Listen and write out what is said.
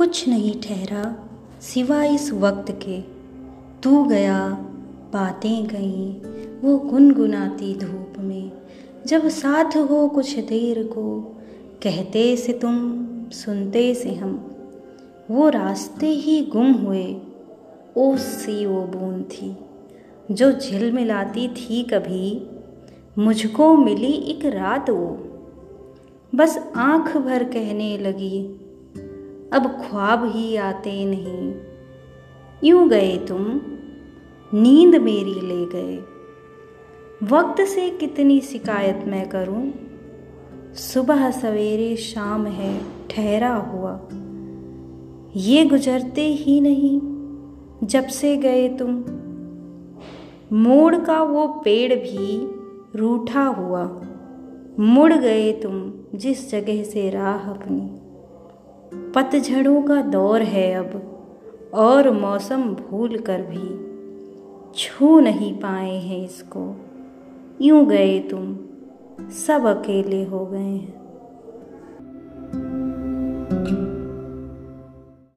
कुछ नहीं ठहरा सिवाय इस वक्त के। तू गया बातें गईं वो गुनगुनाती धूप में, जब साथ हो कुछ देर को कहते से तुम सुनते से हम। वो रास्ते ही गुम हुए, ओस सी वो बूंद थी जो झिलमिलाती थी कभी, मुझको मिली एक रात वो। बस आँख भर कहने लगी अब ख्वाब ही आते नहीं, यूं गए तुम नींद मेरी ले गए। वक्त से कितनी शिकायत मैं करूं, सुबह सवेरे शाम है ठहरा हुआ, ये गुजरते ही नहीं जब से गए तुम। मोड़ का वो पेड़ भी रूठा हुआ, मुड़ गए तुम जिस जगह से राह अपनी। पतझड़ों का दौर है अब और मौसम भूल कर भी छू नहीं पाए हैं इसको, यूं गए तुम सब अकेले हो गए हैं।